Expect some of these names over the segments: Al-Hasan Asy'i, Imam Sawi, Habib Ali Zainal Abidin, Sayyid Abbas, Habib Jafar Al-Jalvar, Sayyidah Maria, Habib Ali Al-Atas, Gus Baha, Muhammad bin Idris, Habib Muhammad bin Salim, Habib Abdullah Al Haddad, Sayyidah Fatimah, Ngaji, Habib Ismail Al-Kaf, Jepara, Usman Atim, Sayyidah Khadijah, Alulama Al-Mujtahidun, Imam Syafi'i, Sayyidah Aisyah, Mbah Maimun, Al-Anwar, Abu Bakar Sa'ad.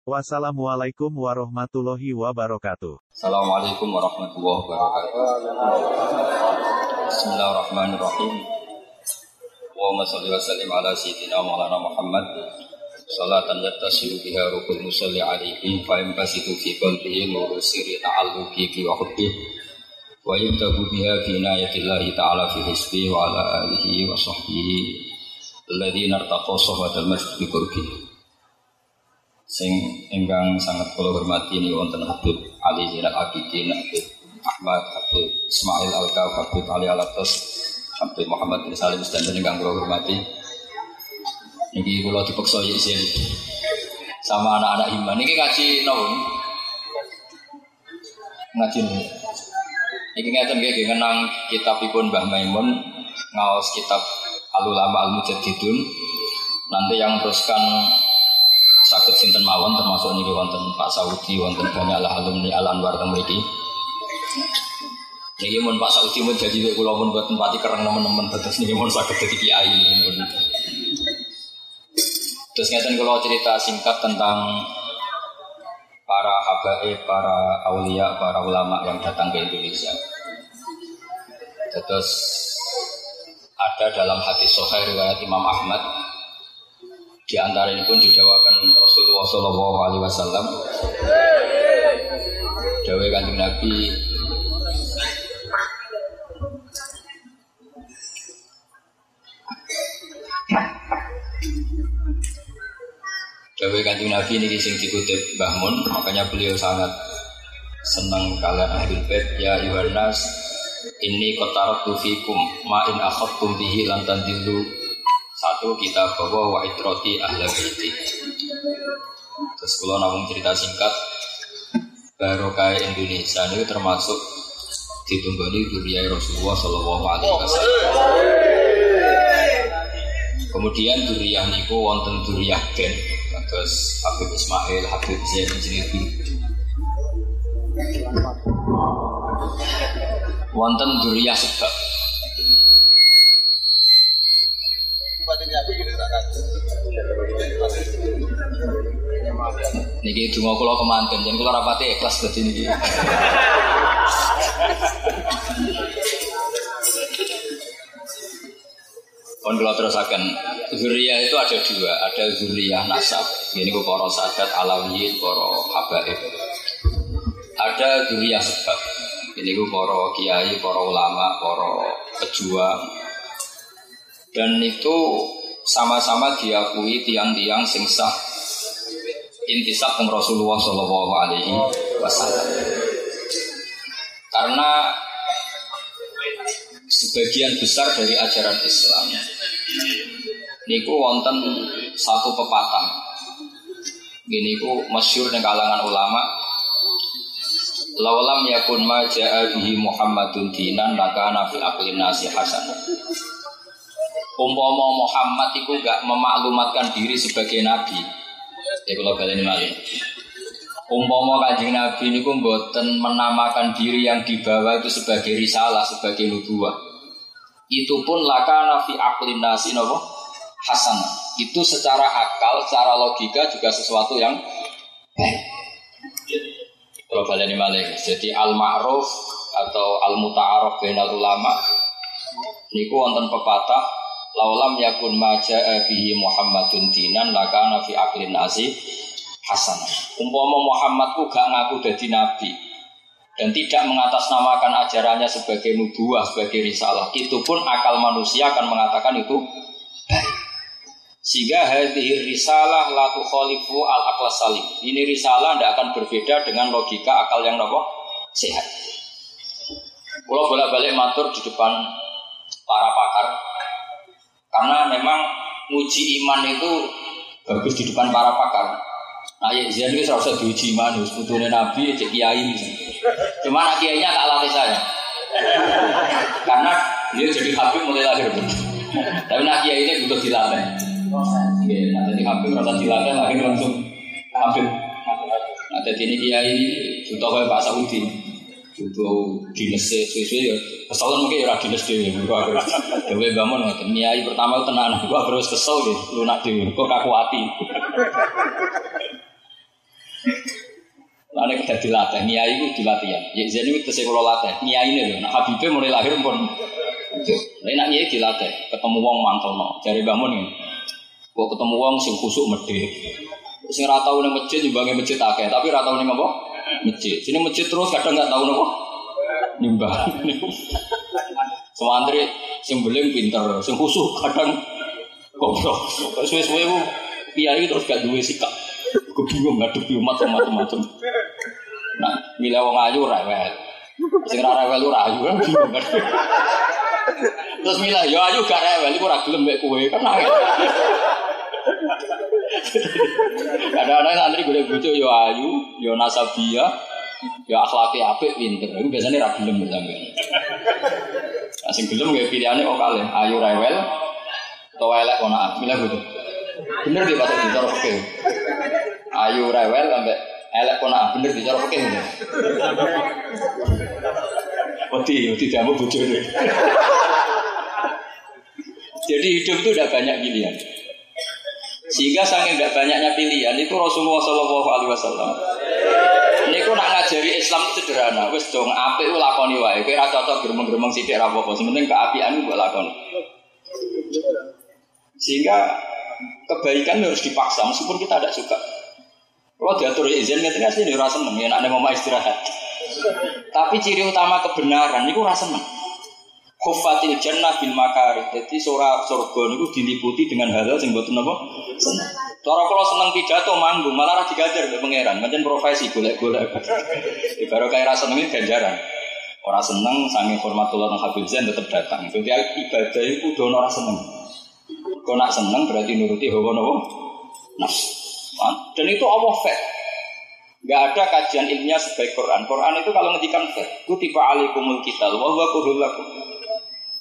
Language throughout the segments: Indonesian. Wassalamualaikum warahmatullahi wabarakatuh. Assalamualaikum warahmatullahi wabarakatuh. Bismillahirrahmanirrahim. Allahumma salli wa sallim ala sayyidina maulana Muhammad salatan yattasilu biha rukul musalli alaihi fa imbasitu fi qalbihi nurusiri ta'alluqi fi hubbihi wa yabtagu biha fi inayatillahi ta'ala fi hisbihi wa ala alihi wa sahbihi alladhina irtaqaw safhatal masjid bi qurbihi. Sing enggang sangat kula hormati ini wonten Habib Ali Zainal Abidin, Habib Ahmad, Habib Ismail Al-Kaf, Habib Ali Al-Atas, Habib Muhammad bin Salim sedanten enggang kula hormati. Niki kula dipaksa isin sama anak-anak iman niki ngaji naon? Ngaji niki ngaten nggih ngenang kitabipun Mbah Maimun ngaos kitab Alulama Al-Mujtahidun. Nanti yang teruskan sakit sinten mawon termasuk niki wonten Pak Saudi, wonten banyak alumni Al-Anwar teng mriki. Niki mun Pak Saudi mun jadi nek kula mun mboten pati kereng teman-teman terus niki mun saged dadi kiai. Terus ngeten kula cerita singkat tentang para habaib, para aulia, para ulama yang datang ke Indonesia. Terus ada dalam hadis sahih riwayat Imam Ahmad, di antara ini pun didawakan Rasulullah Shallallahu Alaihi Wasallam. Dawuh Kanjeng Nabi, ini sing dikutip Mbah Mun, makanya beliau sangat senang kalian ahlul bait. Ya ayuhan nas, inni qataratu fikum ma in akhadtum bihi lan tadillu. Satu kita bawa wa itroti ahla baiti. Terus kalau namung cerita singkat, barokah Indonesia ini termasuk ditumbali duriyah Rasulullah Shallallahu Alaihi Wasallam. Kemudian duriyah niku wonten duriyah gen, terus Habib Ismail, Habib Zain Jiridu. Wonten duriyah sebab. Niki donga kula kemanten, yen kula rapati ikhlas dadi niki. Pun kula terusaken, dzurriyah itu ada dua, ada dzurriyah nasab. Ini ku para sadat alawiyin, para habaib. Ada dzurriyah sebab. Ini ku para kiai, para ulama, para pejuang. Dan itu sama-sama diakui tiang-tiang sing sah intisab teng Rasulullah Shallallahu Alaihi Wasallam. Karena sebagian besar dari ajaran Islam niku wonten satu pepatah. Niku masyhur ning kalangan ulama. Laulam yakun ma ja'a bihi Muhammadun dinan lakana fil aqlin nasi hasanah. Umpama Muhammad itu enggak memaklumatkan diri sebagai nabi. Ya kula baleni malih. Umpama Kanjeng Nabi niku mboten menamakan diri yang dibawa itu sebagai risalah, sebagai nubuwah. Itu pun lakana fi aqlin nasi napa? Hasanah. Itu secara akal, secara logika juga sesuatu yang baik. Kula baleni malih. Jadi al-ma'ruf atau al-muta'arif bainal ulama niku wonten pepatah laulam yakun maja'a bihi Muhammadun dinan lakana fi aqlin nasi hasanah. Umpama Muhammadku gak ngaku dadi nabi dan tidak mengatasnamakan ajarannya sebagai nubuwah, sebagai risalah, itu pun akal manusia akan mengatakan itu baik. Sehingga hadhihi risalah la tukhalifu al-aqla salim. Ini risalah tidak akan berbeda dengan logika akal yang nopo sehat. Kula bolak-balik matur di depan para pakar. Karena memang uji iman itu bagus di depan para pakar. Nah, ya Zian itu harusnya diuji iman, sebetulnya Nabi, cek kiai. Cuma kiainya tak latih saya. karena dia jadi habib mulai lahir. Tapi nak kiai ini butuh dilatih. Iya, nah jadi habib rasa dilatih lahir langsung habib. Nah jadi ini kiai butuh kayak Pak Saudi, butuh dinasih sesuai. Kesalahan mungkin ya dinas dewi. Dewi bangun nggak? Kiai pertama tenang, gua harus kesel deh. Lu nak dewi, kok kaku hati. Lalu kita dilatih, niai itu dilatih ya. Jadi kita sekolah latih, niai ini loh. Nah Habibie mulai lahir pun, lain nak niai dilatih. Ketemu wong mantelno, cari bangun ini. Kau ketemu wong sing khusuk medit. Sing ratau neng masjid nyumbang masjid akeh, tapi ratau neng apa? Masjid. Sini masjid terus kadang nggak tahu apa. Nyumbang. Semua antri sing beling pinter, sing khusuk kadang goblok. Suwe-suwe bu, niai terus gak duwe sikap. Aku bingung ngadepi umat-umat-umat. Nah, milih wong ayu rewel. Sing ora rewel ora ayu kan bingung. Terus milih yo ayu gak rewel iku ora gelem mek kowe kan. Kadang-kadang santri golek bojo yo ayu, yo nasabiyah, yo akhlake apik pinter. Iku biasane ra gelem sampean. Nah, sing gelem gawe pilihane kok kalih, ayu rewel utawa elek kono. Milih bojo. Bener dia pasal bicara oke. Ayu rewel sampai elek kona bener bicara oke. Oti jamu bujur. Jadi hidup itu udah banyak pilihan. Sehingga saking tidak banyaknya pilihan itu Rasulullah Shallallahu Alaihi Wasallam. Ini aku nak ngajari Islam sederhana. Wes dong apik lakoni wae. Kira cocok geremeng-geremeng sithik ra apa-apa. Sementing keapian mbok lakoni. Sehingga kebaikan harus dipaksa, meskipun kita tidak suka. Kalau diatur izin, ngerti nggak sih? Dia rasa seneng, ya nak mama istirahat. Tapi ciri utama kebenaran, itu rasa seneng. Khuffatil jannah bil makarih. Jadi surga itu diliputi dengan hal-hal yang buat apa? Seneng. Cara kalau seneng pidato manggung, malah digajar oleh pangeran. Macam profesi golek-golek. Baru kayak rasa seneng itu ganjaran. Orang seneng, sange hormatullah dan Habib Zain tetap datang. Jadi ibadah itu doang orang seneng. Kau nak senang berarti nuruti hawa nafsu. Dan itu Allah fair. Gak ada kajian ilmiah sebaik Quran. Quran itu kalau ngedikan fair. Kutiba alaikumul qital wa huwa kurhul lakum.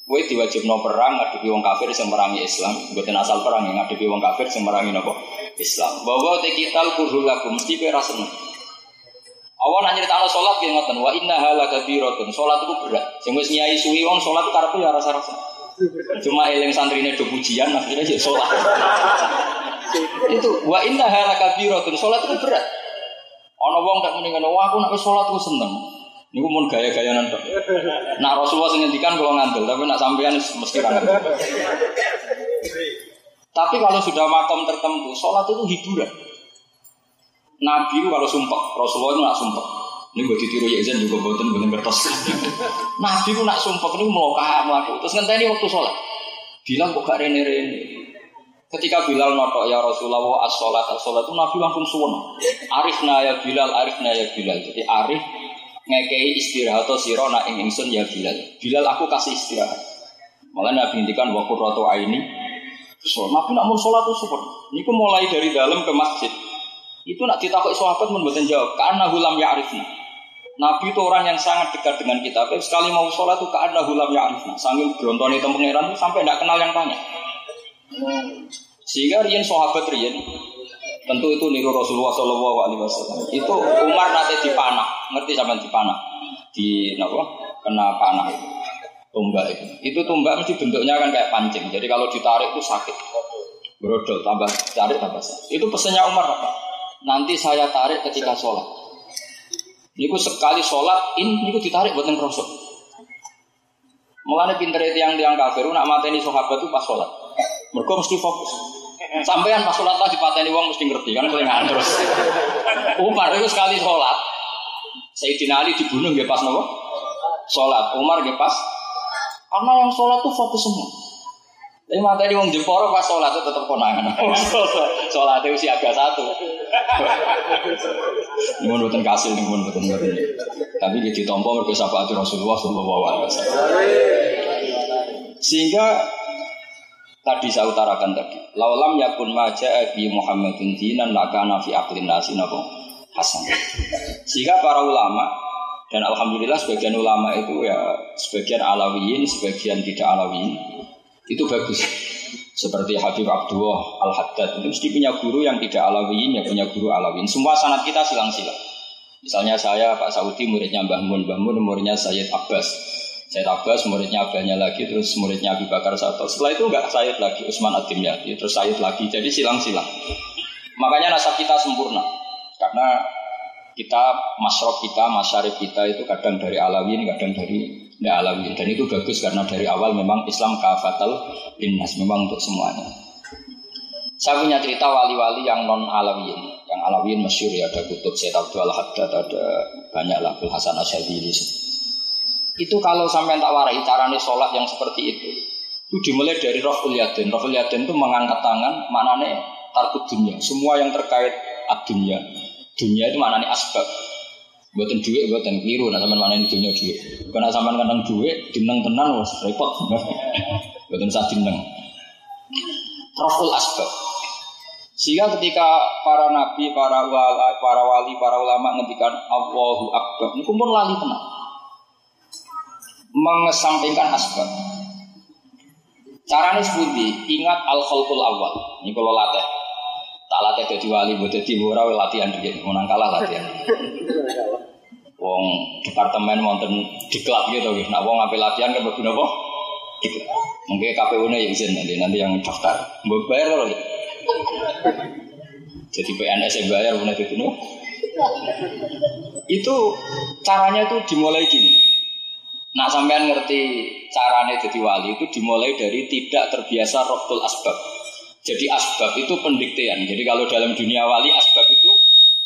Kowe diwajibno perang ngadepi wong kafir sing merangi Islam. Mboten asal perang ngadepi wong kafir sing merangi napa? Islam. Wa huwa qital kurhul lakum. Mesti kowe ra seneng. Awak nak nyeritakno salat ki ngoten wa innaha lakabiratun. Salat iku berat. Sing wis nyai suwi wong salat karepku ya rasa-rasa. Cuma eling santrine do pujian akhirnya ya salat. Itu wa inna halakabiratun salat itu berat. Ana wong tak muni ngono, aku nek wis salat ku seneng. Niku mun gaya-gayanan tok. Nah Rasulullah sing ngendikan kula ngandel, tapi nek sampean mesti ra ngandel. Tapi kalau sudah makom tertentu, salat itu hiburan. Nabi kalau sumpek, Rasulullah itu nak sumpek. Ini buat ditiru Yezan juga buatan kertas. Nabi ku nak sumpah ini melakukan. Terus ngenteni waktu sholat. Bilang kok gak rene-rene. Ketika Bilal notok ya Rasulullah as-sholat itu Nabi langsung suwun. Arifna ya Bilal, arifna ya Bilal. Jadi arif ngekei istirahat atau sirona ingsun ya Bilal. Bilal aku kasih istirahat. Malah Nabi ngintikan waktu roto aini. Terus Nabi nak mau sholat itu super. Ini ku mulai dari dalam ke masjid. Itu nak ditakut sahabat membuatkan jawab. Karena hulam ya arifna. Nabi itu orang yang sangat dekat dengan kita. Tapi sekali mau sholat itu keadaan hulam ya'rifna. Sambil berontoni tentang pengeran itu sampai tidak kenal yang tanya. Sehingga rian sahabat rian. Tentu itu niru Rasulullah SAW. Itu Umar nanti dipanah. Ngerti sama dipanah. Di apa? Kena panah itu. Tombak itu. Itu tombak mesti bentuknya kan kayak pancing. Jadi kalau ditarik itu sakit. Brodol tambah tarik tambah sakit. Itu pesannya Umar apa? Nanti saya tarik ketika sholat. Niku sekali sholat in, niku ditarik buat ngerosok. Mulane pintere tiang-tiang kafir, nak mateni sahabat itu pas sholat. Mergo mesti fokus. Sampean pas sholat lah dipateni wong mesti ngerti, karena kelingan terus. Umar itu sekali sholat, Sayyidina Ali dibunuh nggih pas nopo? Sholat. Umar nggih pas. Karena yang sholat tuh fokus semua. Tapi mateni wong Jeporo pas sholat itu tetep konangan. Sholat itu siaga satu. Nungun boten kasil, nungun boten ngerti. Tapi dia ditompo mergo syafaat Rasulullah sallallahu alaihi wasallam. Sehingga tadi saya utarakan tadi, laulam yakun majaa bi Muhammadin dinan la kana fi aqlin nasin apa hasan. Sehingga para ulama Dan alhamdulillah sebagian ulama itu ya sebagian alawiyin, sebagian tidak alawiyin. Itu bagus. Seperti Habib Abdullah Al Haddad itu mesti punya guru yang tidak alawiyin, ya punya guru alawiyin. Semua sanad kita silang-silang. Misalnya saya Pak Saudi muridnya Mbah Maimun, Mbah Maimun muridnya Sayyid Abbas. Sayyid Abbas muridnya abahnya lagi, terus muridnya Abu Bakar Sa'ad. Setelah itu enggak Sayyid lagi, Usman Atim ya, terus Sayyid lagi. Jadi silang-silang. Makanya nasab kita sempurna. Karena kita, masyrab kita, masyarif kita itu kadang dari alawiyin, kadang dari tidak alawiyin. Dan itu bagus karena dari awal memang Islam kafatal linnas, memang untuk semuanya. Saya punya cerita wali-wali yang non alawiyin. Yang alawiyin masyhur ya, ada Kutub Sayyid Abdullah Al Haddad, ada banyaklah Al-Hasan Asy'i. Itu kalau sampai tak warai caranya sholat yang seperti itu dimulai dari raful yadin. Raful yadin itu mengangkat tangan, maknanya tarkut dunia. Semua yang terkait ad-dunia. Dunia itu maknanya asbab. Buatan duit, buatan keliru. Nah sampai maknanya dunia duit. Karena sampai kadang duit, dineng tenang, repot. Buatan saat dineng. Raful asbab. Sehingga ketika para nabi, para wali, para ulama ngendikan Allahu Akbar, ini kumpul lali tenang. Mengesampingkan asbab. Caranya seperti ingat al-khalqul awal. Ini kalau latih, tak latih jadi wali, buat jadi murah latihan begini. Menang kalah latihan. Wong departemen wonten diklat gitu, nak wong ngapain latihan kan berguna apa? Diklat. Mungkin KPU-nya yang izin nanti yang daftar. Mbok bayar loh. Jadi PNS yang bayar punya itu. Itu caranya itu dimulai gini. Nah sampean ngerti caranya jadi wali itu dimulai dari tidak terbiasa rafdul asbab. Jadi asbab itu pendiktian. Jadi kalau dalam dunia wali asbab itu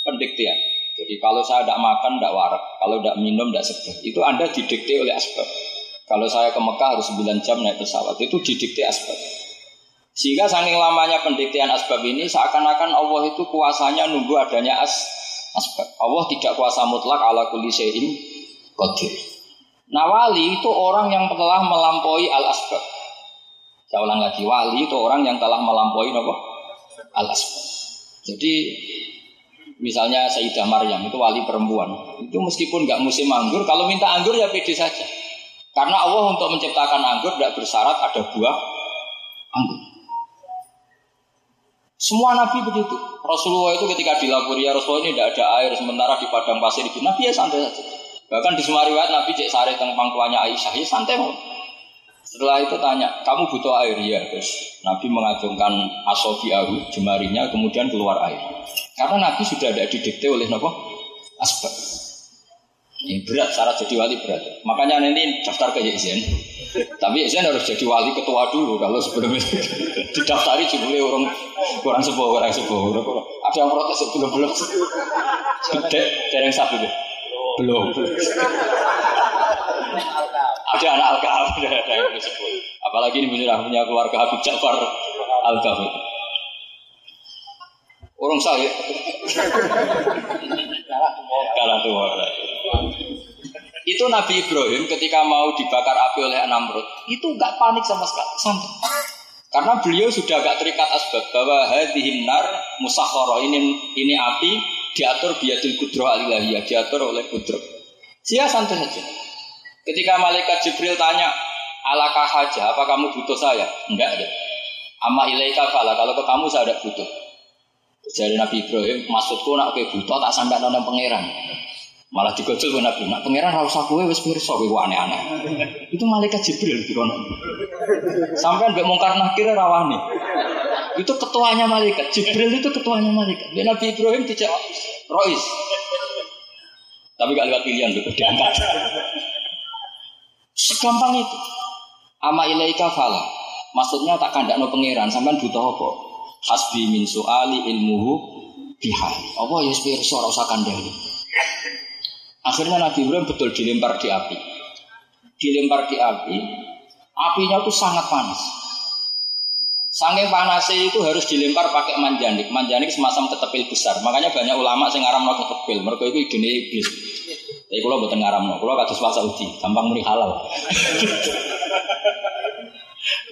pendiktian. Jadi kalau saya tidak makan tidak warak, kalau tidak minum tidak seger, itu Anda didikte oleh asbab. Kalau saya ke Mekah harus 9 jam naik pesawat, itu didikte asbab. Sehingga saking lamanya pendiktian asbab ini seakan-akan Allah itu kuasanya nunggu adanya asbab. Allah tidak kuasa mutlak ala kulli syai'in qadir. Nah wali itu orang yang telah melampaui al-asbab. Saya ulang lagi, wali itu orang yang telah melampaui apa? Al-asbab. Jadi misalnya Sayyidah Maria itu wali perempuan. Itu meskipun gak musim anggur, kalau minta anggur ya pede saja. Karena Allah untuk menciptakan anggur tidak bersyarat ada buah anggur. Semua nabi begitu. Rasulullah itu ketika dilapuri ya Rasulullah ini tidak ada air sementara di padang pasir itu. Nabi ya santai saja. Bahkan di semua riwayat Nabi cek sare teng pangkuannya Aisyah, ya santai mau. Setelah itu tanya, kamu butuh air ya? Terus Nabi mengacungkan asofiahu, jemarinya, kemudian keluar air. Karena Nabi sudah ada didikte oleh apa? Asbab. Ini berat, syarat jadi wali berat. Makanya nanti daftar ke Yesen. Tapi Yesen harus jadi wali ketua dulu. Kalau sebelumnya didaftari jumlah orang kurang sebuah. Ada yang protes belum. Dereng sabu deh. Belum. Ada anak Al-Kahf yang disebut. Apalagi ini punya keluarga Habib Jafar Al-Jalvar. Orang saya kalah semua. Itu Nabi Ibrahim ketika mau dibakar api oleh Namrud itu enggak panik sama sekali, santai. Karena beliau sudah enggak terikat asbab bahwa hadhihi nar musakhkhara ini api diatur biadil kudrah al-ilahiyah, diatur oleh kudrah. Sia santai saja. Ketika malaikat Jibril tanya, alakah haja, apa kamu butuh saya? Enggak ada. Amma ilaika fala, kalau ke kamu saya tidak butuh. Jadi Nabi Ibrahim, maksudku nak ke butuh tak sampai nonton pangeran. Malah digocel pun Nabi, nak pangeran harus aku wes pirsa kowe aneh-aneh. Itu malaikat Jibril dikono. Sampeyan mbek mungkar nakir rawani. Itu ketuanya malaikat. Jibril itu ketuanya malaikat. Dan Nabi Ibrahim dijawab Rois. Tapi gak lewat pilihan begitu diangkat. Segampang itu. Ama ilaika fala. Maksudnya tak kandakno pangeran sampean butuh apa? Hasbi min suali ilmuhu bihali. Apa ya pirsa ora usah kandhani. Akhirnya Nabi Ibrahim betul dilempar di api. Dilempar di api. Apinya itu sangat panas. Saking panasnya itu harus dilempar pakai manjanik. Manjanik semacam ketepil besar. Makanya banyak ulama yang ngaramno ketepil. Mereka itu idene iblis. Tapi kalau bukan ngaramno, kalau kados wasa uji, gampang muni halal.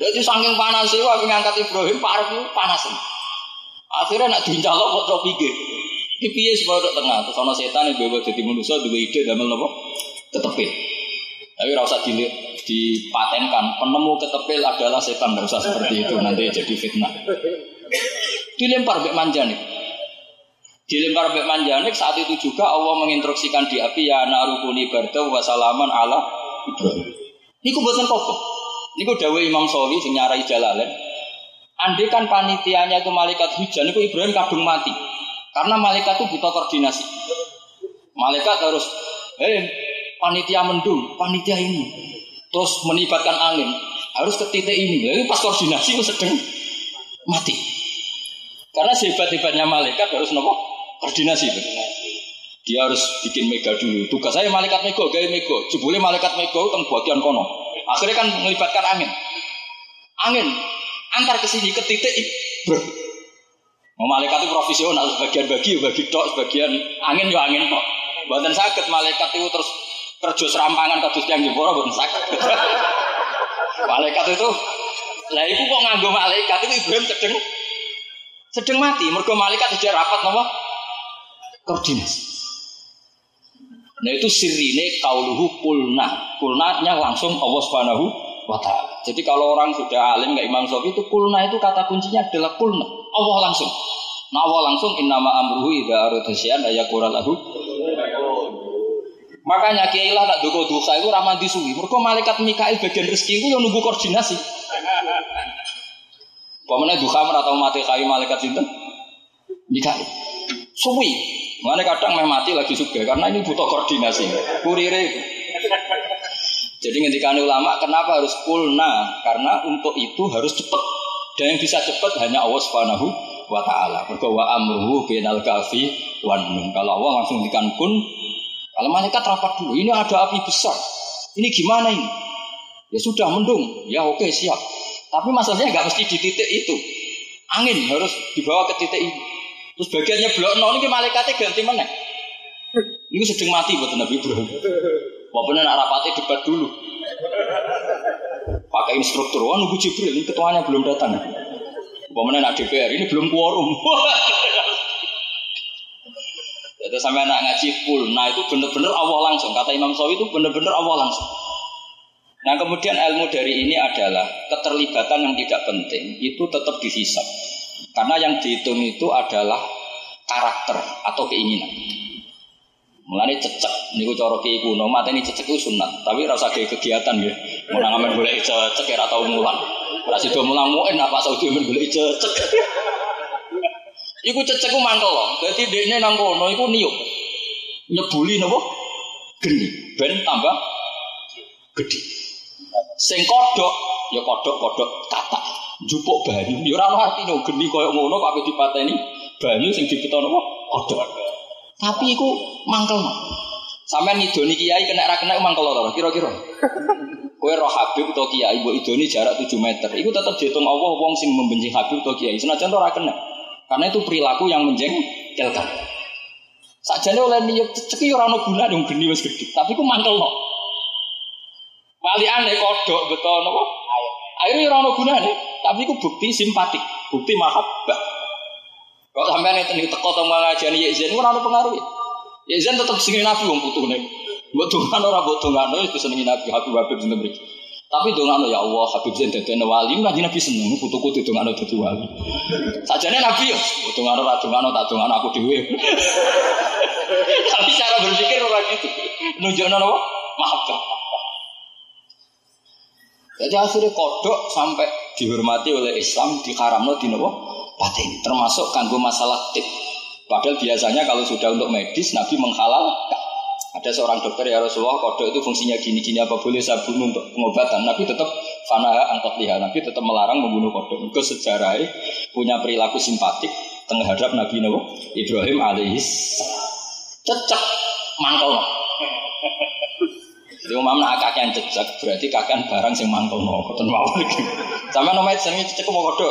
Jadi saking panasnya, aku ngangkat Ibrahim, Pak Arif itu panasin. Akhirnya nak diinjak kok pikir. Dipiye supaya tok tengah. Terus ana setan yang bawa dadi manusa duwe ide damel napa? Ketepil. Tapi ora usah dipatenkan. Penemu ketepil adalah setan, enggak usah seperti itu, nanti jadi fitnah. Dilempar bek manjanik. Dilempar bek manjanik saat itu juga Allah menginstruksikan di api ya narukuni barda wa salaman ala Ibrahim. Niku boten kok. Niku dawuh Imam Sawi sing nyarai Jalalain. Andai kan panitianya itu malaikat hujan niku Ibrahim kadung mati. Karena malaikat itu buta koordinasi. Malaikat harus panitia mendung, panitia ini, terus melibatkan angin, harus ke titik ini. Lalu pas koordinasi itu sedang mati. Karena sehebat-hebatnya malaikat harus nopo koordinasi. Dia harus bikin mega dulu. Tugas saya malaikat mega, gaya mega. Jebule malaikat mega teng bagian kono. Akhirnya kan melibatkan angin. Angin antar ke sini ke titik Ibrahim. Malaikat itu profesional, sebagian bagi, bagi dok, sebagian angin ya angin kok. Mboten saged malaikat itu terus kerja serampangan kados yang jebora mboten saged. Malaikat itu lha iku kok nganggo malaikat itu Ibrahim sedeng mati mergo malaikat sudah rapat napa? Koordinasi. Nah itu sirine qauluhu qulna. Qulna-nya langsung Allah Subhanahu wa taala. Jadi kalau orang sudah alim kayak Imam Syafi'i itu qulna itu kata kuncinya adalah qulna. Allah langsung. Nah Allah langsung innama amruhu idza arada syai'an ayaqura lahu. Makanya kiai lah nak duka dosa itu ra mandi suwi. Mergo malaikat Mikail bagian rezeki itu yang nunggu koordinasi. Pamane duka merata mati kai malaikat sinten? Mikail. Suwi. Mane kadang meh mati lagi sugih karena ini butuh koordinasi. Kurire. Jadi ngendikane ulama kenapa harus kulna? Karena untuk itu harus cepat. Dan yang bisa cepat hanya Allah Subhanahu wa taala. Mergo wa amruhu binal kafi wan nun. Kalau Allah langsung dikan kun, kalau malaikat rapat dulu. Ini ada api besar. Ini gimana ini? Ya sudah mendung. Ya oke siap. Tapi masalahnya enggak mesti di titik itu. Angin harus dibawa ke titik ini. Terus bagiannya blokno niki malaikate ganti meneh. Niku sedeng mati buat Nabi Ibrahim. Bapaknya nak rapatnya debat dulu. Pakai instruktur, wah nunggu Jibril, ini ketuanya belum datang. Bagaimana nak DPR, ini belum quorum. Jadi sampai nak ngaji full, nah itu benar-benar Allah langsung. Kata Imam Sawi itu benar-benar Allah langsung. Nah kemudian ilmu dari ini adalah keterlibatan yang tidak penting, itu tetap dihisab. Karena yang dihitung itu adalah karakter atau keinginan. Mulane cecek niku cara kiai kuno, mateni cecek iku sunat, tapi ora usah gawe kegiatan nggih. Mun ngamen golek cecek ora tau mulang. Ora sida mulang muen apa saudi men golek cecek. Iku cecekku mantel. Dadi ndekne nang kono iku niup. Nyebuli napa? Geni, ben tambah gedhi. Sing kodhok ya kodhok-kodhok katak. Njupuk banyu ya ora ono artine geni koyo ngono kok ape dipateni banyu sing dipeta napa? Kodhok. Tapi aku mangkel. Sampeyan ngidoni kiai kena ra kena mangkel to kira-kira. Kowe roh Habib to kiai mbok idoni jarak 7 meter. Iku tetep diitung Allah wong sing membenci Habib to kiai. Senajan to ra kena. Karena itu perilaku yang menjengkelkan. Sakjane oleh niat ceceki ora ono gunane wong geni wis gedhe. Tapi ku mangkel kok. Walikane kodhok beto napa? Akhire ora ono gunane, tapi ku bukti simpatik, bukti mahabbah. Kok sampean nek teko to ngajeni Yezan ora ono pengaruh. Yezan tetep seneng Nabi wong putune. Mbok dongan ora mbok dongano wis seneng Nabi Habib sinten mriki. Tapi dongano ya Allah Habib Zain dadene wali, Nabi seneng putuku didongano dadi wali. Sajane Nabi yo dongano ra dongano tak dongano aku dhewe. Tapi cara berpikir ora gitu. Nunjukno napa? Mahabbah. Jadi asli kodok sampai dihormati oleh Islam dikaramno dina napa? Paten termasuk kanggo masalah tip. Padahal biasanya kalau sudah untuk medis Nabi menghalalkan. Ada seorang dokter ya Rasulullah, kodok itu fungsinya gini-gini apa boleh saya bunuh untuk pengobatan. Nabi tetap fanaha angkat liha. Nabi tetap melarang membunuh kodok. Itu sejarahnya punya perilaku simpatik terhadap Nabi Ibrahim alaihis. Cecek mangkal. Jadi umamna kakek cecek berarti kakek barang sing mangkal. Koten mawon iki. Sampeyan omahe jenenge cecek mau kodok.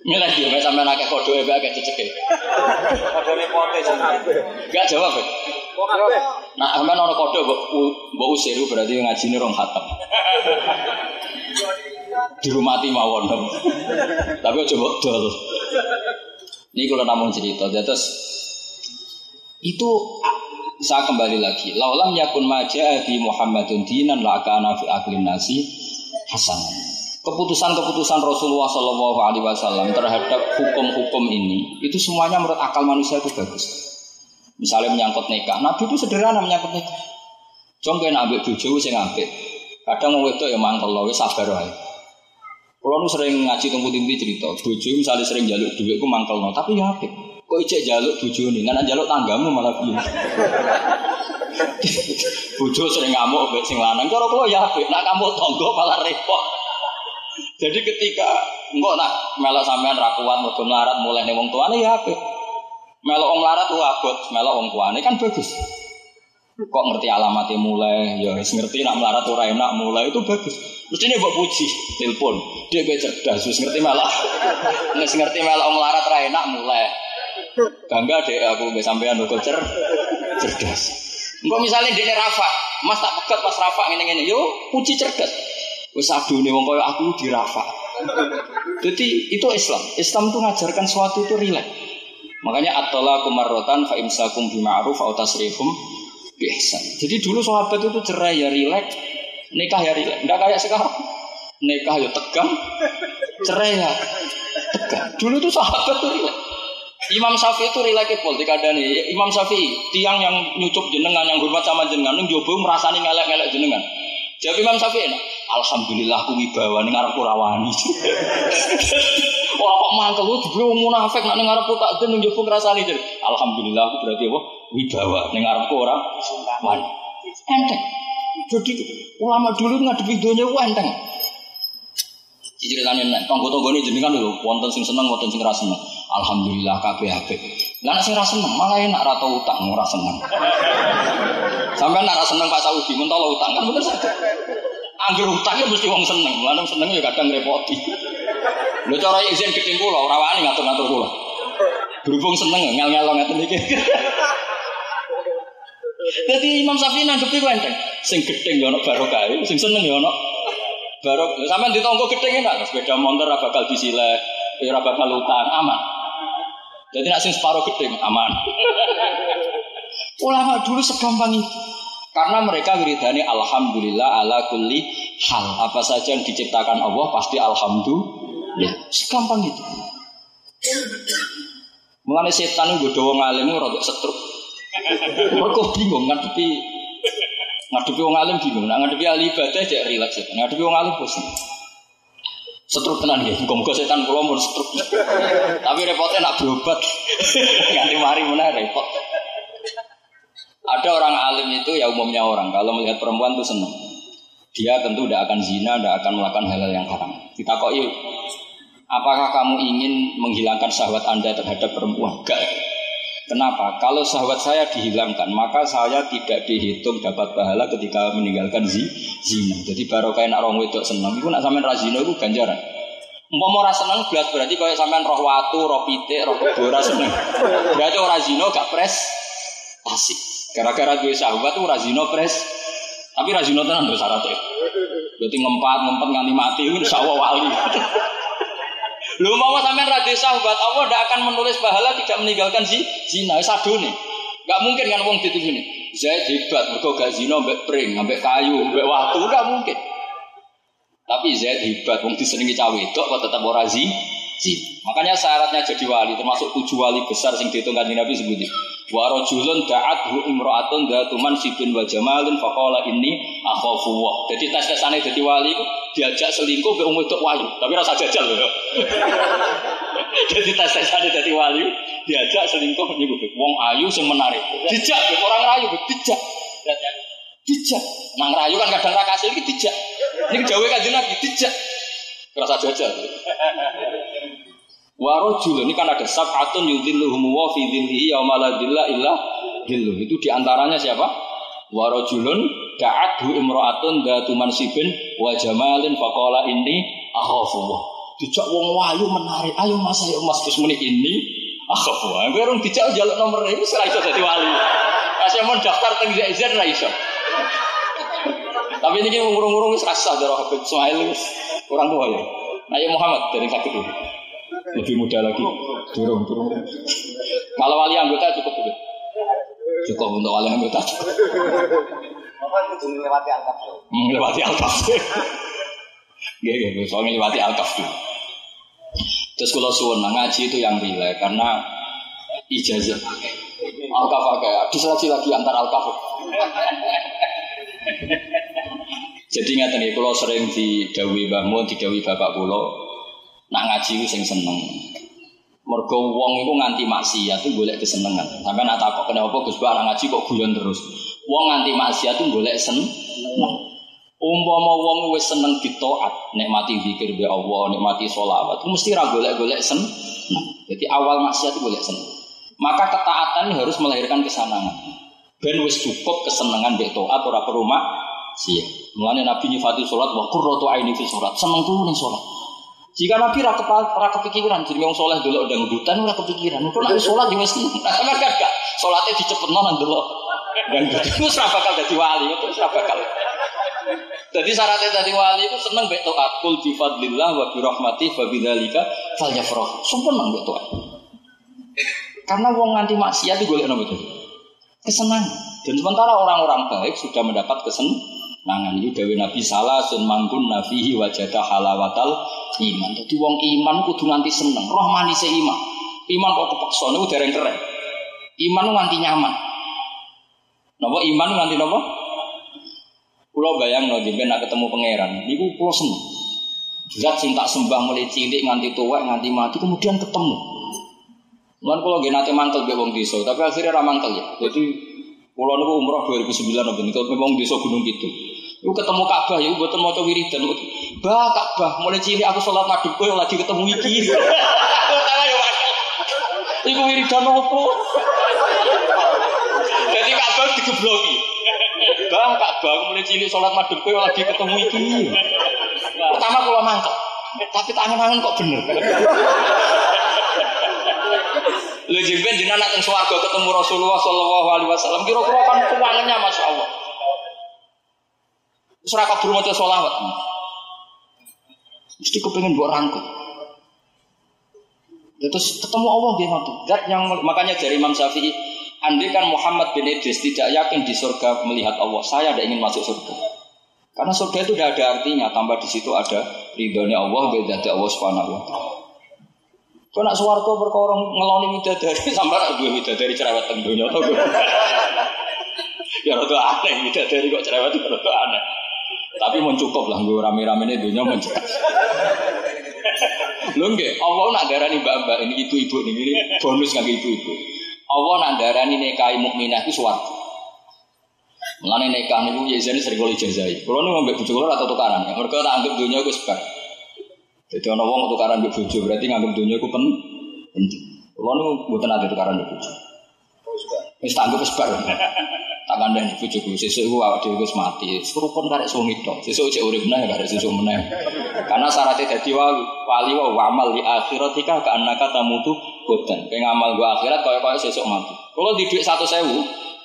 Ngelah dia sampean akeh kodhoke bae akeh ceceke. Kodhone pote sampe. Enggak jawab. Kok kabeh. Nah, sampean ana kodhok mbok usir berarti ngajine rong khatam. Dirumati mawon. Tapi aja mbok dol. Niki kula namung cerita. Terus Itu saya kembali lagi. Laulam yakun maja'a bi Muhammadun dinan la kana fi aqlin nasi hasanan. Keputusan-keputusan Rasulullah sallallahu alaihi wasallam terhadap hukum-hukum ini itu semuanya menurut akal manusia itu bagus. Misalnya menyangkut nikah, Nabi itu sederhana menyangkut nikah. Jongken ambek bojo sing apik. Kadang wong wedok ya mangkel wae sabar wae. Kulo nu sering ngaji teng pundi-pundi cerita, bojo misalnya sering njaluk dhuwit ku mangkelno, tapi ya apik. Kok ijek jaluk bojone, nek njaluk tanggamu malah piye. Bojo sering ngamuk mbek sing lanang, cara kula ya apik, nek kamu tangga malah repot. Jadi ketika engko nak melok sampean ra kuat mergo melarat mulene wong tuane ya apik. Melok wong larat ku abot, melok wong tuane kan bagus. Kok ngerti alamatnya mulai, ya wis ngerti nak melarat ora enak mulai itu bagus. Mestine mbok puji, telepon. Dia kowe cerdas, wis ngerti melok. Wis ngerti melok wong larat ora enak mulai. Bangga deh aku sampai sampean kok cerdas. Engko misale dene Rafa, Mas tak pegat pas Rafa ngene-ngene, yo puji cerdas. Wis adone wong koyo aku di Rafa. Jadi itu Islam. Islam itu ngajarkan sesuatu itu rileks. Makanya at-talaqu marratan fa imsakum bi ma'ruf aw tasrihum bi ihsan. Jadi dulu sahabat itu cerai ya rileks, nikah ya rileks. Enggak kayak sekarang. Nikah ya tegang, cerai ya tegang. Dulu tuh sahabat tuh rileks. Imam Syafi'i itu relatable dikadani. Imam Syafi'i tiang yang nyucup jenengan, yang hormat sama jenengan, yang jobo merasani ngelak-ngelak jenengan. Jadi Imam Syafi'i, alhamdulillah aku wibawa ning arepku rawani. Ora kok mangkel jebul munafik nek ning arepku tak den jobo ngrasani. Alhamdulillah aku berarti apa? Wibawa ning arepku ora wani. Enteng. Jadi ulama dulu ngadepi donya ku enteng. Diceritane nek tangga-tanggane jenengan lho wonten sing seneng wonten sing ora seneng. Alhamdulillah kabeh apik. Lah nek sing ora seneng malah enak ra tau utang ora seneng. Sampeyan nek ra seneng Pak Saudi mentolo utang kan mboten sedek. Angger utang ya mesti wong seneng. Lah nek seneng ya kadang ngrepoti. Lho cara izin gedhe kula ora wani ngatur-ngatur kula. Berhubung seneng ngel-ngelo ngaten iki. Dadi Imam Syafi'i nanggepi kuwi enteng. Sing gedhe ya ono barokah, sing seneng ya ono barok, sampean ditonggo gedhe enak, sepeda motor ora bakal disileh, ora bakal utang, aman. Jadi nek sing separo gedhe aman. Ulama dulu segampang itu. Karena mereka wiridane alhamdulillah ala kulli hal. Apa saja yang diciptakan Allah pasti alhamdulillah. Segampang itu. Mulane setan nggodho wong alim ora kok setruk. Kok bingung ngadepi ngadepi wong alim bingung, nak ngadepi ahli ibadah jek rileks, ngadepi wong alim pusing. Setruk tenan nggih, muga-muga setan kula mun setruk. Tapi repotnya nak berobat. Nganti mari meneh repot. Ada orang alim itu ya umumnya orang kalau melihat perempuan itu seneng. Dia tentu tidak akan zina, tidak akan melakukan hal-hal yang haram. Ditakoki, apakah kamu ingin menghilangkan syahwat Anda terhadap perempuan? Enggak. Kenapa? Kalau syahwat saya dihilangkan, maka saya tidak dihitung dapat pahala ketika meninggalkan zina. Jadi barokah nek wong wedok seneng, iku nek sampean ra zina iku ganjaran. Umpama ora seneng blas berarti kaya sampean roh watu, roh pitik, roh kebo ora seneng. Berarti ora zina gak prestasi. Gara-gara duwe syahwat ora zina prestasi. Tapi ra zina tenan lho syaratnya. Berarti ngempet nganti mati iku insyaallah wali. Lu mau sampean ra desa obat Allah ndak akan menulis pahala tidak meninggalkan zina sadone. Enggak mungkin kan wong ditune. Zaid hebat mergo gak zina mbek pring, mbek kayu, mbek watu enggak mungkin. Tapi Zaid hebat wong disenengi cah wedok kok tetep ora zina. Makanya syaratnya jadi wali termasuk 7 wali besar sing diitung kanjeng Nabi sebut. Wa rajulun da'athu imra'atun dzatuman sibin wa jamalun faqala inni akhafu wa. Jadi tes-tesane dadi wali ku diajak selingkuh mbek wong wedok wayu, tapi rasa jajal lho. Jadi tes-tesane dadi wali diajak selingkuh niku wong ayu sing menarik. Dijak mbek orang rayu, dijak. Dijak. Nang rayu kan kadang ra kasil iki dijak. Niki jawe kanjeng Nabi dijak. Rasa jajal. Wa rajulun ini kan ada sab'atun yudhilluhum wa fi dhillihi yauma la dhilla illa dhilluh. Itu diantaranya siapa? Wa rajulun da'athu imra'atun dzatu mansibin wa jamalin faqala inni akhafullah. Dijak wong wayu menarik, ayo Mas, ayo Mas terus muni ini akhafullah. Kowe rung dijak njaluk nomere iku ora iso dadi wali. Asih mun daftar teng Zaid ra iso. Tapi ini ngurung-ngurung wis rasah karo Habib Ismail wis kurang tua ya. Ayo Muhammad dari sakit dulu. Lebih muda lagi, turun. Kalau wali anggota cukup dulu. Cukup untuk alim kita. Bapak itu melewati al-kafir. Melewati al-kafir. Gak, soalnya melewati al-kafir. Terus kalau suwun ngaji itu yang rilek karena ijazah pakai. Al-kafir pakai. Disaji lagi antar al-kafir. Jadi ingat nih, kalau sering didawuhi Mbah Mun, didawuhi Bapak kula, nak ngaji ku sing seneng. Mergo wong iku nganti maksiat itu golek kesenengan. Sampai nak takok kenapa Gus Baha ngaji kok guyon terus. Wong nganti maksiat itu golek seneng. Umpama wong wis seneng ditaat, nikmati zikir be Allah, nikmati sholawat, mesti ra golek-golek seneng. Jadi awal maksiat itu golek seneng. Maka ketaatan harus melahirkan kesenangan. Ben wis cukup kesenengan be taat ora perlu maksiat. Mulane Nabi nyifati salat wa qurratu aini fi salat, senengku ning salat. Jika Nabi ra kepikiran jenenge wong saleh delok dangdutan ora kepikiran. Kok nek salat yo wis sampeyan gak salate dicepetno nang delok dangdut. Wis ra bakal dadi wali, terus ra bakal. Jadi syaratnya dadi wali itu seneng mbek taat, kul bi fadlillah wa bi rahmati fa bidzalika falyafrah. Seneng mbek taat. Karena wong nganti maksiat itu golekno mbek kesenangan. Dan sementara orang-orang baik sudah mendapat kesenangan. Nangan iki dewe Nabi salah sun mangkun nafihi wajata halawatal iman. Dadi wong iman kudu nganti seneng, roh manise iman. Iman kok kepeksa niku dereng keren. Iman nganti nyaman. Napa iman nganti napa? Kula bayangno dhewe nek ketemu pangeran, niku kula seneng. Zat sing tak sembah mulai cilik nganti tuwa nganti mati kemudian ketemu. Lan kula nggih nate mangkel mbek wong desa, tapi akhirnya ra mangkel ya. Dadi kula niku umroh 2009 ben kok wong desa Gunung Kidul. Iku ketemu Ka'bah ya mboten maca wiridan. Bah Ka'bah, mulai cilik aku salat madhep kowe lagi ketemu iki. Ora yo wae. Iku wiridan opo? Jadi Ka'bah digebloki. Bah Ka'bah, mulai cilik salat madhep kowe lagi ketemu iki. Pertama kula mangkel. Tapi tangan-tangan kok bener. Lha jemben jenengan nang swarga ketemu Rasulullah sallallahu alaihi wasallam kira-kira kan kuwangannya masyaallah. Wis ra kabur maca selawat. Mesti kepengin mbok rangkul. Terus ketemu Allah nggih ngoten. Zat yang makanya dari Imam Syafi'i, andai kan Muhammad bin Idris tidak yakin di surga melihat Allah, saya tidak ingin masuk surga. Karena surga itu tidak ada artinya tanpa di situ ada ridhonya Allah beda Allah Subhanahu wa taala. Kau nak suwargo perkara ngeloni midadari sampai nak dua midadari cerewet tentunya, tau gak? Ya rodo aneh midadari kok cerewet itu rodo aneh. Tapi mencukup lah, gue rame-rame nih dunia mencukup. Lungge, Allah nak darah nih mbak-mbak ini ibu-ibu nih ini bonus nggak ibu-ibu. Allah nak darah nih nekai mukminah itu suwargo. Mengenai nekah nih bu Yezani sering oleh jazai. Kalau nih ngambil bujuk lo atau tukaran, yang mereka tak anggap dunia gue sebar. Jadi ana wong tukaran mbek bojo berarti nganggep dunya iku penting. Kula nu mboten ate tukaran mbek bojo. Wis tak anggap wis bar. Tak kandhani bojoku sesuk iku awake dhewe wis mati. Serupun karek suwi tok. Sesuk cek urip meneh karek sesuk meneh. Karena syaratnya dadi wali wa amal li akhiratika ka annaka tamutu godan. Ping amal go akhirat kaya-kaya sesuk mati. Kula di dhuwit 100.000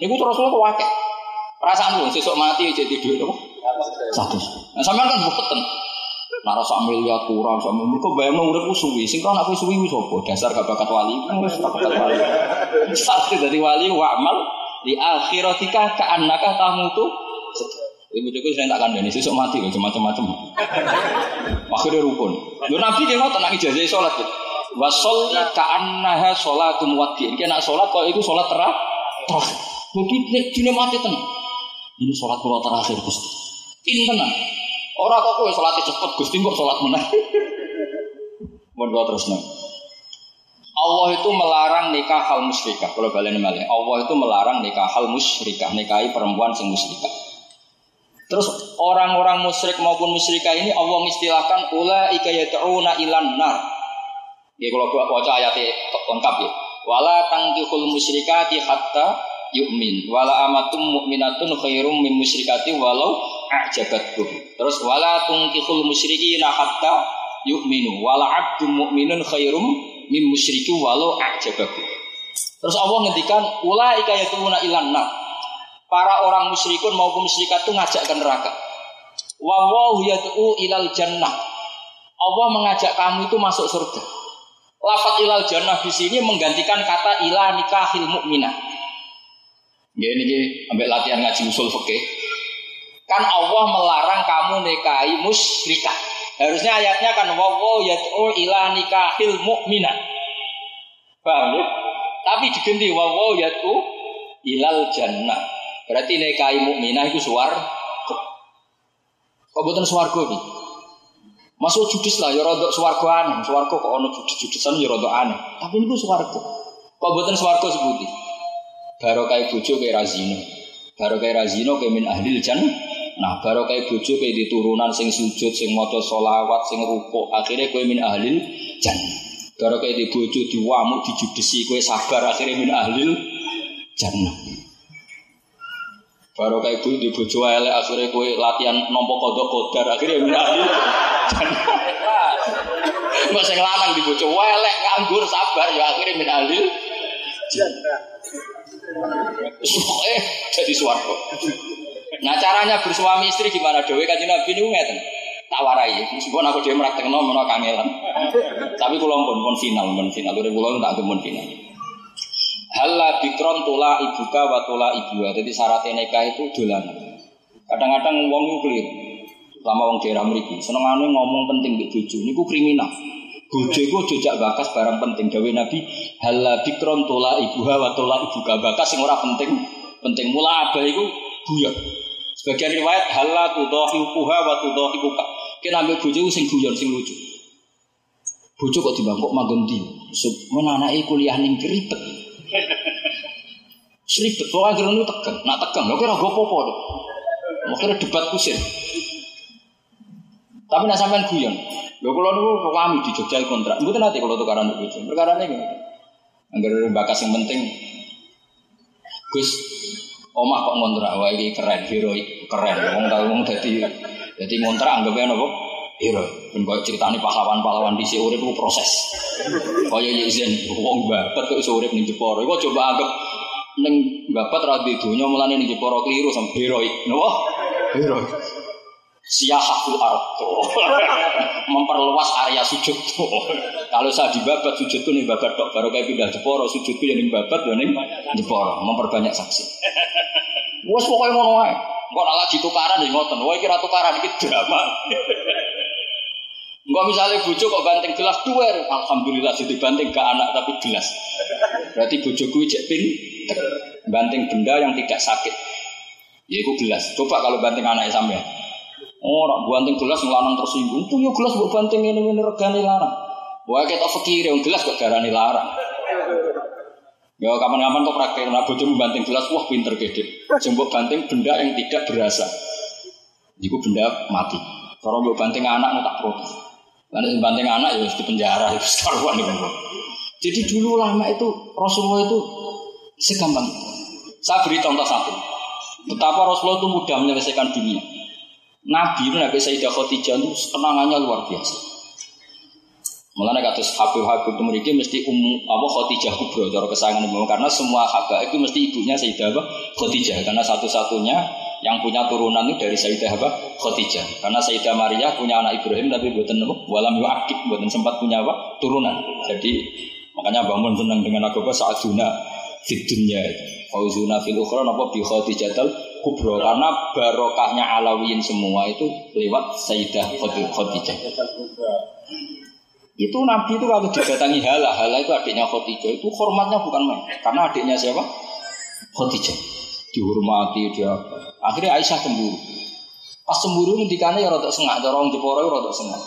niku terus kula akeh. Perasaanku sesuk mati aja di dhuwit opo? 100. Nah sampean kan boten. Nara sak miliar kurang sak miliar kok bayangno uripku suwi sing ana aku suwi wis apa dasar gak bakat wali wis bakat wali sakti dari wali wa amal di akhiratika ka annaka tamutu ibu dhewe sing tak kandhani sesuk mati lho macam-macam akhire rukun lho nabi ki ngoten nak ijazah salat wa sholli ka annaha sholatum wadi iki nak salat kok iku salat terakhir kudu nek dine mati tenan ini salat kula terakhir Gusti tenan. Orang kok kowe salate cepet Gusti kok salat meneh. Mun terusna. Allah itu melarang nikah hal musyrikah. Kalau baleni malih, Allah itu melarang nikah hal musyrikah, nikahi perempuan sing musyrikah. Terus orang-orang musyrik maupun musyrikah ini Allah istilahkan ulaika yad'una ilan nar. Nggih kula waca ayat lengkap ya. Wala tangkihul musyrikati hatta yu'min. Wala amatum mu'minatun khairum min musyrikati walau a'jabatkum. Terus wala tunkihul musyrikina hatta yu'minu wala 'abdun mu'minun khairum min musyriki walau a'jabakum. Terus Allah ngendikan ulaika yatuna ilan nar. Para orang musyrikun maupun musyrikat itu ngajak ke neraka. Wa wa yat'u ilal jannah. Allah mengajak kamu itu masuk surga. Lafaz ilal jannah di sini menggantikan kata ila nikahil mukminah. Ya ini ambek latihan ngaji usul fikih. Kan Allah melarang kamu nikahi musyrikah. Harusnya ayatnya kan wa yad'u ila nikahil mu'minah. Paham ya? Tapi diganti wa yad'u ilal jannah. Berarti nikahi mukminah itu swarga. Kok boten swarga iki? Masuk judis lah ya rodok swargaan. Swarga kok ana judis-judisan ya rodok aneh. Tapi niku swarga. Kok boten swarga sebuti? Barokai bojo kayak razino, barokai razino kayak min ahlil jan. Nah barokai bojo kayak diturunan sing sujud, sing moto solawat, sing rukuk. Akhirnya kayak min ahlil jan. Barokai di bojo diwamuk, dijudesi, kayak sabar. Akhirnya min ahlil jan. Barokai bojo di bojo elek, akhirnya kayak latihan nompo kodok kodar. Akhirnya min ahlil jan. Mbak sing lanang di bojo elek, nganggur, sabar. Ya akhirnya min ahlil jan. Jadi swarga. Nah caranya bersuami istri gimana dhewe Kanjeng Nabi niku ngeten. Tak warai. Meskipun aku dhewe mraktekno menawa kangelan. Tapi kula pun final urip kula tak temun final. Halla bitron tula ibuka wa tula ibuha. Jadi syarat nikah itu dolanan. Kadang-kadang wong niku keliru. Lama wong daerah mriki senengane ngomong penting mbek bojo niku kriminal. Bojo iku jejak bakas barang penting dawuh Nabi halla bikron tola ibuha wa tola ibuka bakas sing ora penting mula abah iku guyon. Sebagian riwayat halla tudhiquha wa tudhiquka. Kene ambek bojo sing guyon sing lucu. Bojo kok dibangkok manggon ndi? Men anake kuliah ning Kripet. Kripet ora grono tekan, nak tekan lho ora apa-apa. Mosok debat kusir. Tapi nak sampean guyon. Lho kula niku kami di Jogja kontrak. Mboten nate kula tukaran karo bojo. Perkarane ngene. Angger bakas sing penting. Gus, omah kok ngontrak wae iki keren, heroik, keren. Wong tau wong dadi ngontrak anggape napa? Heroik. Ben kok critane pahlawan-pahlawan dhisik urip ku proses. Kaya Yesen wong babat kok iso urip ning Jepara. Iku coba anggap ning babat ra di donya mulane ning Jepara kliru sampe heroik. Napa? Heroik. Siahatul arto memperluas area sujudku. Kalau saya di babat sujudku ning babat tok, baru kayak pindah Jepara sujudku ya ning babat ya ning Jepara, memperbanyak saksi. Wes pokoke ngono wae. Engko nek lagi tukaran ya ngoten. Wae iki ra tukaran iki drama. Engko misale bojo kok banting gelas duwer, alhamdulillah sing dibanting ke anak tapi gelas. Berarti bojoku jek ping banting benda yang tidak sakit. Yaiku gelas. Coba kalau banting anake sampean. Orang banting gelas ngelanang tersinggung. Punya gelas buat banting ini regani larang. Wah kita fikir yang gelas kok garani larang. Ya kapan-kapan kok praktek nak bojo banting gelas. Wah pinter gede. Jembok banting benda yang tidak berasa. Jiku benda mati. Kalau buat banting anak tak protes. Banting banting anak ya di penjara itu karuan dengan gua. Jadi dulu lama itu Rasulullah itu segampang. Saya beri contoh satu. Betapa Rasulullah itu mudah menyelesaikan dunia. Nabi itu Nabi Sayyidah Khadijah itu kenangannya luar biasa. Mulanya kata Habib-Habib itu mereka mesti Khadijah kubro cara kesayangan umum. Karena semua habaib itu mesti ibunya Sayyidah Khadijah. Karena satu-satunya yang punya turunan itu dari Sayyidah Khadijah. Karena Sayyidah Maria punya anak Ibrahim tapi buatan walam yu'akib, buatan sempat punya turunan. Jadi makanya bangun senang dengan agama sa'aduna di dunia fauzuna fil ukhra napa bi Khadijatul Kubra karena barokahnya alawiyin semua itu lewat Sayyidah Khadijah. Itu Nabi itu kalau didatangi Hala itu adiknya Khadijah itu hormatnya bukan main karena adiknya siapa? Khadijah. Dihormati dia. Akhirnya Aisyah cemburu. Pas cemburu ngendikane ya rodok sengak, cara wong Jepara ya rodok sengak.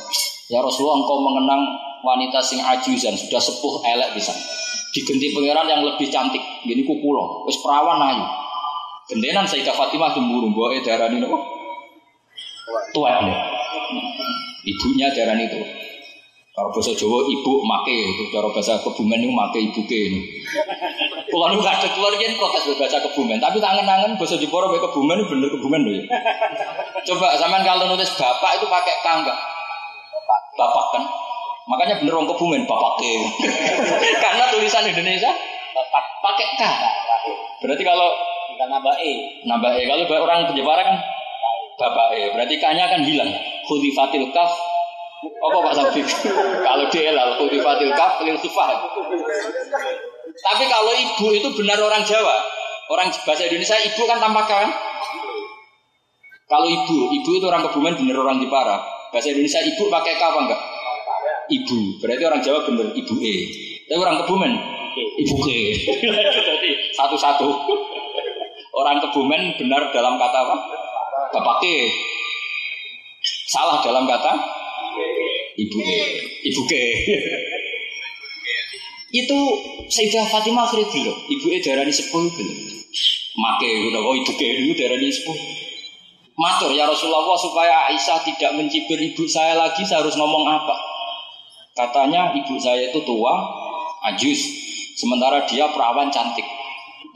Ya Rasulullah engkau mengenang wanita sing ajuzan sudah sepuh elek pisan. Digenti pangeran yang lebih cantik gini kukulo, wis perawan ayu. Gentenan Sayyidah Fatimah cemburu mboke darani napa? Tuwek. Ibunya darani itu. Kalau basa Jawa ibu make, cara basa Kebumen niku make ibuke. Kula niku kaget kula yen protes basa Kebumen, tapi tak angen-angen basa Jepara mek Kebumen bener Kebumen lho ya. Coba sampean kalau nulis bapak itu pakai kang enggak? Bapak kan. Makanya bener orang Kebumen bapake. Karena tulisan Indonesia bapak pakai k. Berarti kalau kita nambah e kalau orang Jepara kan bapak e. Berarti k-nya kan hilang. Khudhifatil kaf. Apa Pak Sabdi? Kalau DL khudhifatil kaf lil sufah. Tapi kalau ibu itu benar orang Jawa. Orang bahasa Indonesia ibu kan tanpa kan? Kalau ibu itu orang Kebumen bener orang Jepara. Bahasa Indonesia ibu pakai K apa enggak? Ibu. Berarti orang Jawa bener ibu E. Tapi orang Kebumen ibu K. Satu-satu. Orang Kebumen benar dalam kata apa? Bapak K. Salah dalam kata ibu E. Ibu K. Itu Sayyidah Fatimah akhirnya gila. Ibu E darani sepuh gila. Maka ibu E dulu darani sepuh. Matur ya Rasulullah, supaya Aisyah tidak mencibir ibu saya lagi, saya harus ngomong apa? Katanya ibu saya itu tua, ajus, sementara dia perawan cantik.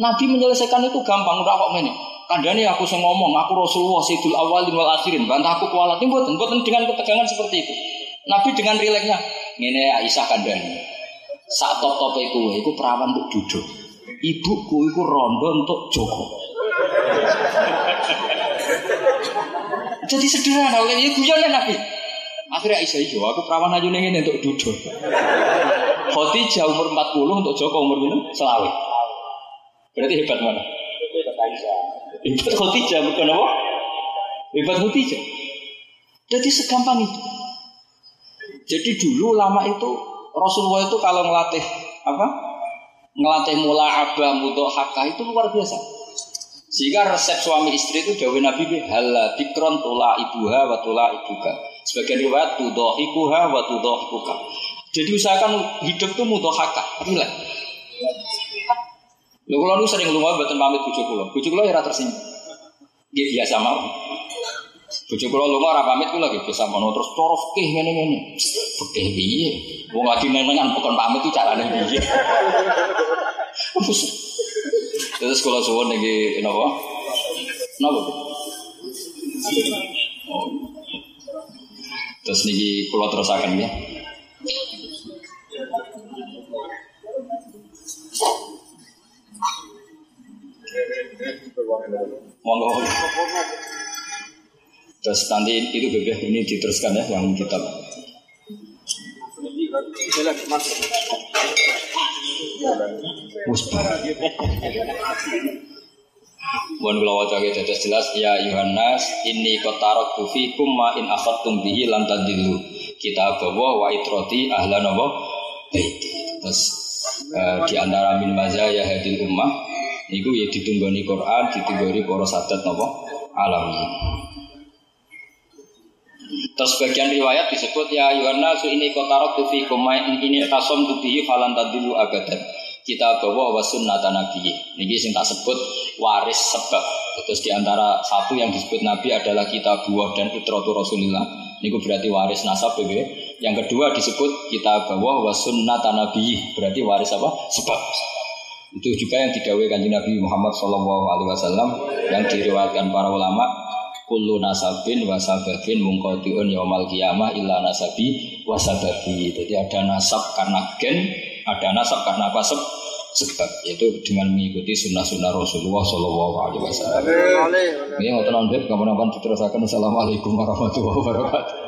Nabi menyelesaikan itu gampang. Udah kok ini kandani aku sing ngomong, aku Rasulullah Sayyidul Awwalin wal Akhirin. Bantah aku kualat ini buatan dengan ketegangan seperti itu. Nabi dengan rileknya ini Aisyah kandani sak top-top itu perawan untuk duduk. Ibuku itu rondo untuk Joko. Jadi sederhana, ya guyon Nabi. Akhirnya Aisyah yo, aku perawan aja ning ngene untuk duduk. Khadijah umur 40 untuk Joko umur piro? Selawe. Berarti hebat mana? Hebat Aisyah. Hebat Khadijah bukan apa? Hebat Khadijah. Jadi segampang itu. Jadi dulu lama itu Rasulullah itu kalau ngelatih apa? Ngelatih mula'abah mudhahakah itu luar biasa. Sehingga resep suami istri itu dawuh Nabi hala dikron tula ibuha wa tula ibuka. Sebagian riwayat tudhahikuha wa tudhahikuka. Jadi usahakan hidup itu mudhahakah. Inilah. Lha kula nu sering lunga mboten pamit bojo kula. Bojo kula ora tersinggung. Nggih biasa mawon. Bojo kula lunga ora pamit kula nggih biasa mawon terus cara fikih ngene-ngene. Fikih piye? Wong lagi menengan bukan pamit itu carane piye? Terus kula suwun niki napa? Napa? Terus niki kula terusaken ya. Monggo. Terus nanti itu bebeh ini diteruskan ya yang kitab. Mohon kula waca ketes jelas ya Yohanes inni qataraktu fikum ma in akhadtum bihi lan tadillu kitab wa itrati ahlan wa baiti. Terus di antara min mazaya hadil ummah niku ya ditunggoni Quran, ditunggoni para sadat napa alami. Terus bagian riwayat disebut ya Yohanes ini qataratu fi kumain ini tasam tubihi falan tadilu abadan. Kita bawa wasunnata nabi. Niki sing tak sebut waris sebab. Terus di antara satu yang disebut nabi adalah kitab buah dan itratu Rasulillah. Niku berarti waris nasab ya. Yang kedua disebut kita bawa wasunnata nabi. Berarti waris apa? Sebab. Itu juga yang didawai kanjeng Nabi Muhammad SAW yang diriwayatkan para ulama kullu nasabin wasababin mungqati'un yaumal qiyamah illa nasabi wasababi. Jadi ada nasab karena gen, ada nasab karena apa? Sebab. Yaitu dengan mengikuti sunnah-sunnah Rasulullah SAW. Ini ngoten nambah kapan-kapan diterusaken. Assalamualaikum warahmatullahi wabarakatuh.